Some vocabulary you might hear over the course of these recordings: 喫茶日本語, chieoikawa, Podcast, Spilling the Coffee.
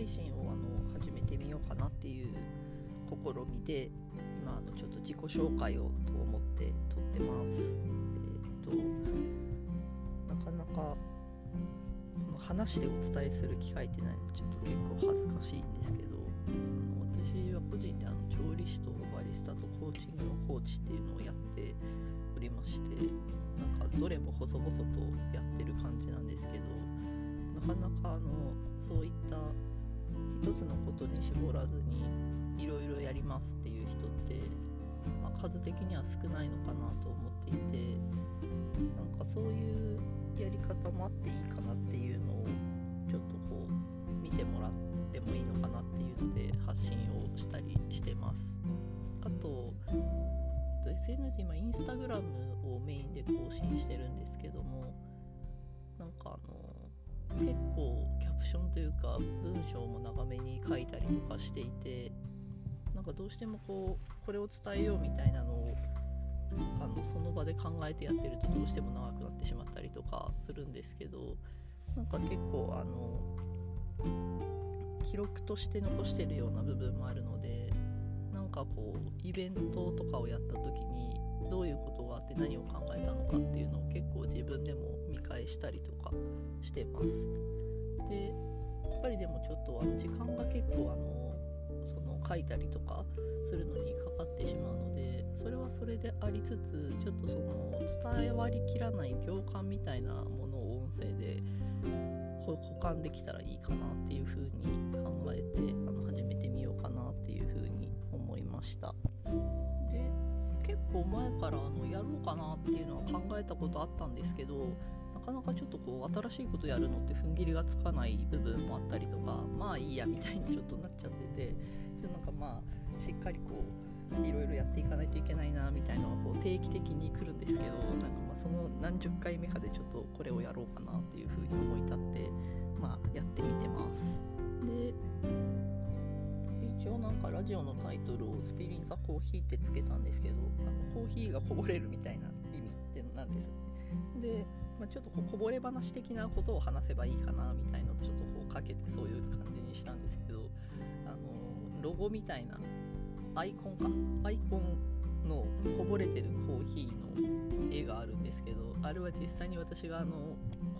配信を始めてみようかなっていう試みで、今ちょっと自己紹介をと思って撮ってます。なかなか話でお伝えする機会ってないので、ちょっと結構恥ずかしいんですけど、私は個人で調理師とバリスタとコーチングのコーチっていうのをやっておりまして、どれも細々とやってる感じなんですけど、なかなかそういった一つのことに絞らずにいろいろやりますっていう人って、数的には少ないのかなと思っていて、そういうやり方もあっていいかなっていうのをちょっと見てもらってもいいのかなっていうので発信をしたりしてます。あと、SNS 今インスタグラムをメインで更新してるんですけども、結構キャプションというか文章も長めに書いたりとかしていて、どうしてもこれを伝えようみたいなのをその場で考えてやってるとどうしても長くなってしまったりとかするんですけど、結構記録として残してるような部分もあるので、イベントとかをやった時にどういうことがあって何を考えたのかっていうのを結構自分でも見返したりとかしてます。でやっぱりでもちょっと時間が結構書いたりとかするのにかかってしまうので、それはそれでありつつ、ちょっと伝わりきらない行間みたいなものを音声で補完できたらいいかなっていう風に考えて始めてみようかなっていう風に思いました。で結構前からやろうかなっていうのは考えたことあったんですけど、なかなかちょっと新しいことやるのって踏ん切りがつかない部分もあったりとか、まあいいやみたいにちょっとなっちゃってて、しっかりいろいろやっていかないといけないなみたいなのが定期的に来るんですけど、その何十回目かでちょっとこれをやろうかなっていう風に思い立って、やってみてます。で一応ラジオのタイトルをスピリンザコーヒーってつけたんですけど、コーヒーがこぼれるみたいな意味ってなんですよね。でちょっとこぼれ話的なことを話せばいいかなみたいなとちょっとかけてそういう感じにしたんですけど、ロゴみたいなアイコンのこぼれてるコーヒーの絵があるんですけど、あれは実際に私が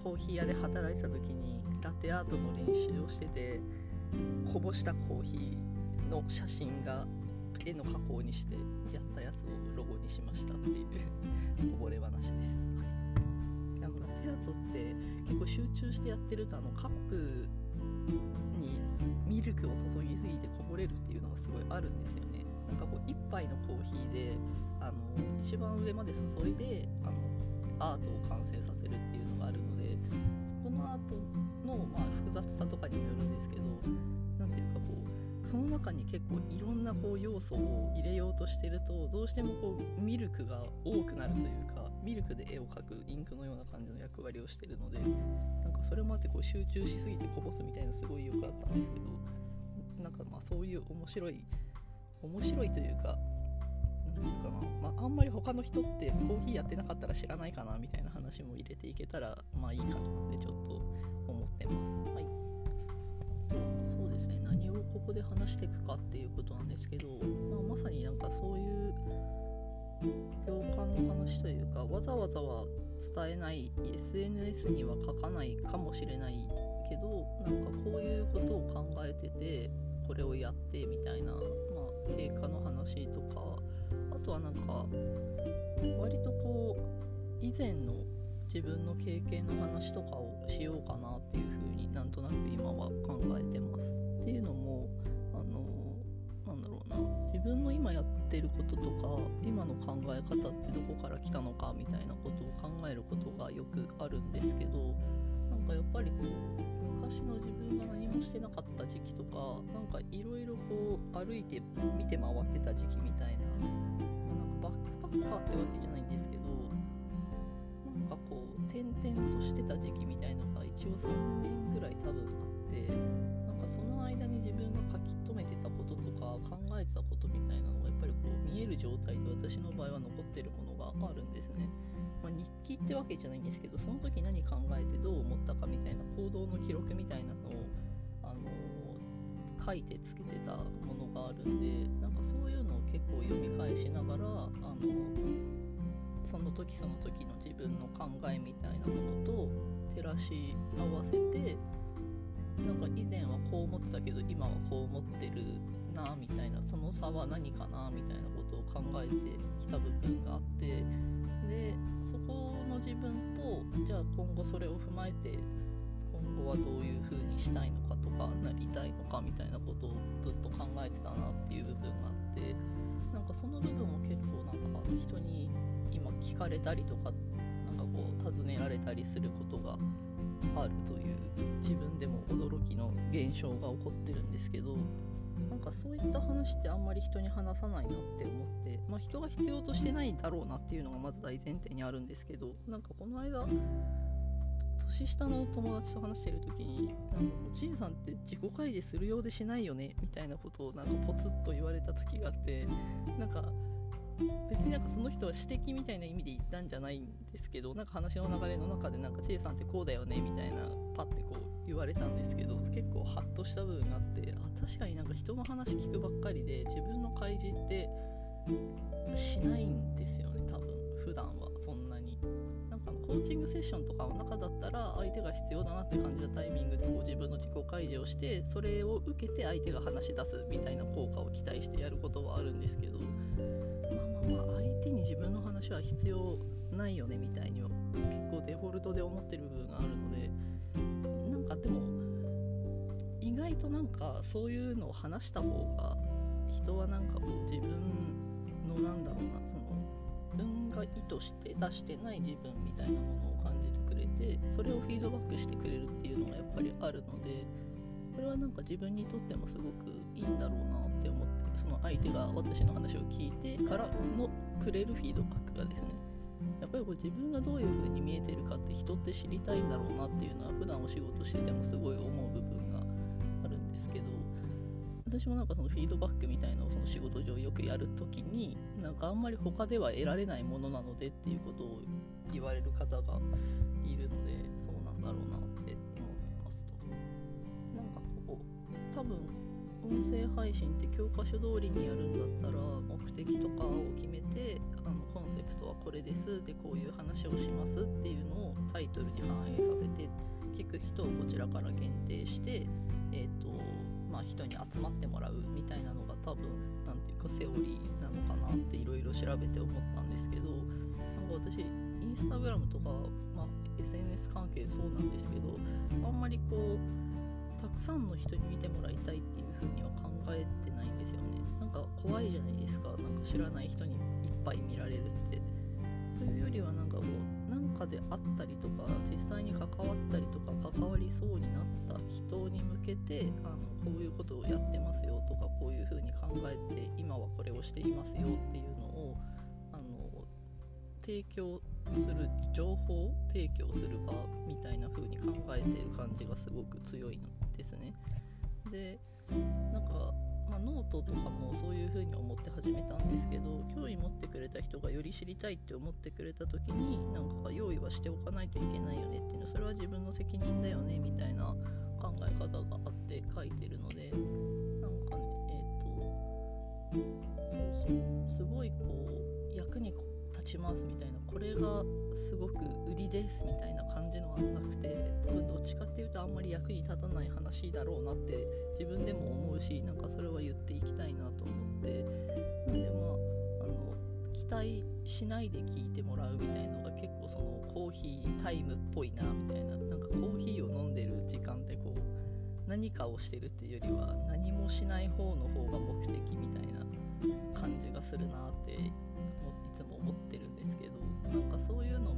コーヒー屋で働いてた時にラテアートの練習をしてて、こぼしたコーヒーの写真が絵の加工にしてやったやつをロゴにしましたっていうこぼれ話です。はい、ラテアートって結構集中してやってるとカップにミルクを注ぎすぎてこぼれるっていうのがすごいあるんですよね。一杯のコーヒーで一番上まで注いでアートを完成させるっていうのがあるので、このアートの複雑さとかにもよるんですけど、なんていうかその中に結構いろんな要素を入れようとしてると、どうしてもミルクが多くなるというか、ミルクで絵を描くインクのような感じの役割をしてるので、それもあって集中しすぎてこぼすみたいなすごい良かったんですけど、そういう面白いというか、あんまり他の人ってコーヒーやってなかったら知らないかなみたいな話も入れていけたらいいかなってちょっと思ってます。はい、そうですね、何をここで話していくかっていうことなんですけど、まさにそういう共感の話というか、わざわざは伝えない SNS には書かないかもしれないけど、こういうことを考えててこれをやってみたいな、経過の話とか、あとは割と以前の自分の経験の話とかをしようかなっていう風になんとなく今は考えてます。っていうのも自分の今やってることとか今の考え方ってどこから来たのかみたいなことを考えることがよくあるんですけど、やっぱり昔の自分が何もしてなかった時期とか、いろいろ歩いて見て回ってた時期みたいな、バックパッカーってわけじゃないんですけど、転々としてた時期みたいなのが一応3年ぐらい多分あって、その間に自分が書き留めてたこととか考えてたことみたいなのがやっぱり見える状態で私の場合は残ってるものがあるんですね。日記ってわけじゃないんですけど、その時何考えてどう思ったかみたいな行動の記録みたいなのを書いてつけてたものがあるんで、なんかそういうのを結構読み返しながら、その時その時の自分の考えみたいなものと照らし合わせて、なんか以前はこう思ってたけど今はこう思ってるなみたいな、その差は何かなみたいなことを考えてきた部分があって、でそこの自分とじゃあ今後それを踏まえて今後はどういう風にしたいのかとかなりたいのかみたいなことをずっと考えてたなっていう部分があって、なんかその部分を結構なんか人に今聞かれたりとか、なんかこう尋ねられたりすることがあるという自分でも驚きの現象が起こってるんですけど、なんかそういった話ってあんまり人に話さないなって思って、まあ、人が必要としてないだろうなっていうのがまず大前提にあるんですけど、なんかこの間年下の友達と話してる時に、おじいさんって自己開示するようでしないよねみたいなことをなんかポツッと言われた時があって、なんか別になんかその人は指摘みたいな意味で言ったんじゃないんですけど、なんか話の流れの中でなんかちえさんってこうだよねみたいなパッてこう言われたんですけど、結構ハッとした部分があって、あ、確かになんか人の話聞くばっかりで自分の開示ってしないんですよね、多分普段はそんなに。なんかコーチングセッションとかの中だったら相手が必要だなって感じたタイミングでこう自分の自己開示をして、それを受けて相手が話し出すみたいな効果を期待してやることはあるんですけど、相手に自分の話は必要ないよねみたいに結構デフォルトで思ってる部分があるので、なんかでも意外となんかそういうのを話した方が人はなんかこう自分のなんだろうな、その自分が意図して出してない自分みたいなものを感じてくれて、それをフィードバックしてくれるっていうのがやっぱりあるので、これはなんか自分にとってもすごくいいんだろうなって思って、その相手が私の話を聞いてからのくれるフィードバックがですね、やっぱりこう自分がどういう風に見えてるかって人って知りたいんだろうなっていうのは普段お仕事しててもすごい思う部分があるんですけど、私もなんかそのフィードバックみたいなのをその仕事上よくやるときに、なんかあんまり他では得られないものなのでっていうことを言われる方がいるので、そうなんだろうなって思ってますと。なんかこう多分音声配信って教科書通りにやるんだったら目的とかを決めて、コンセプトはこれですでこういう話をしますっていうのをタイトルに反映させて、聞く人をこちらから限定して、人に集まってもらうみたいなのが多分なんていうかセオリーなのかなっていろいろ調べて思ったんですけど、なんか私インスタグラムとか、SNS 関係そうなんですけど、あんまりこうたくさんの人に見てもらいたいっていう風には考えてないんですよね。なんか怖いじゃないですか、なんか知らない人にいっぱい見られるって。というよりはなんかこうなんかであったりとか実際に関わったりとか関わりそうになった人に向けて、こういうことをやってますよとかこういう風に考えて今はこれをしていますよっていうのを提供する情報を提供する場みたいな風に考えている感じがすごく強いんですね。でなんか、ノートとかもそういう風に思って始めたんですけど、興味持ってくれた人がより知りたいって思ってくれた時になんか用意はしておかないといけないよねっていうの、それは自分の責任だよねみたいな考え方があって書いてるので、なんかねすごいこう役にしますみたいな、これがすごく売りですみたいな感じのはなくて、多分どっちかっていうとあんまり役に立たない話だろうなって自分でも思うし、なんかそれは言っていきたいなと思って、なんで期待しないで聞いてもらうみたいなのが結構そのコーヒータイムっぽいなみたいな、なんかコーヒーを飲んでる時間でこう何かをしてるっていうよりは何もしない方の方が目的みたいな感じがするなって思ってるんですけど、なんかそういうのも、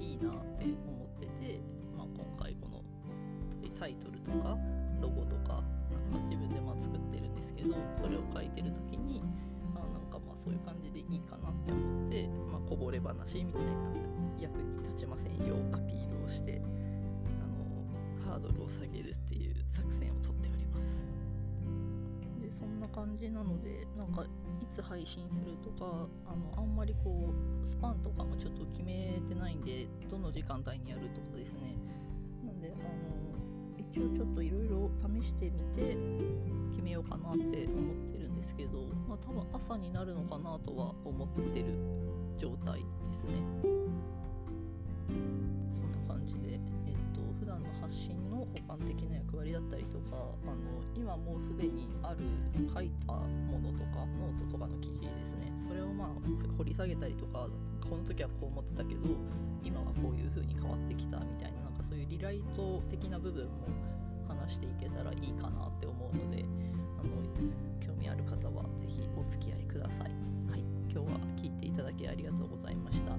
いいなって思ってて、今回このタイトルとかロゴとかなんか自分で作ってるんですけど、それを書いてる時にそういう感じでいいかなって思って、こぼれ話みたいな役に立ちませんよアピールをしてハードルを下げるっていう作戦をとっております。でそんな感じなので、なんかいつ配信するとかあんまりこうスパンとかもちょっと決めてないんで、どの時間帯にやるとかですね、なんでい一応ちょっといろいろ試してみて決めようかなって思ってるんですけど、まあ、多分朝になるのかなとは思ってる状態ですね。そんな感じで、普段の発信の補完的な役割だったりとか、今もうすでにある書いたものとかノートとかの記事ですね、それをまあ掘り下げたりとか、この時はこう思ってたけど今はこういう風に変わってきたみたいな、なんかそういうリライト的な部分も話していけたらいいかなって思うので、興味ある方はぜひお付き合いください。はい、今日は聞いていただきありがとうございました。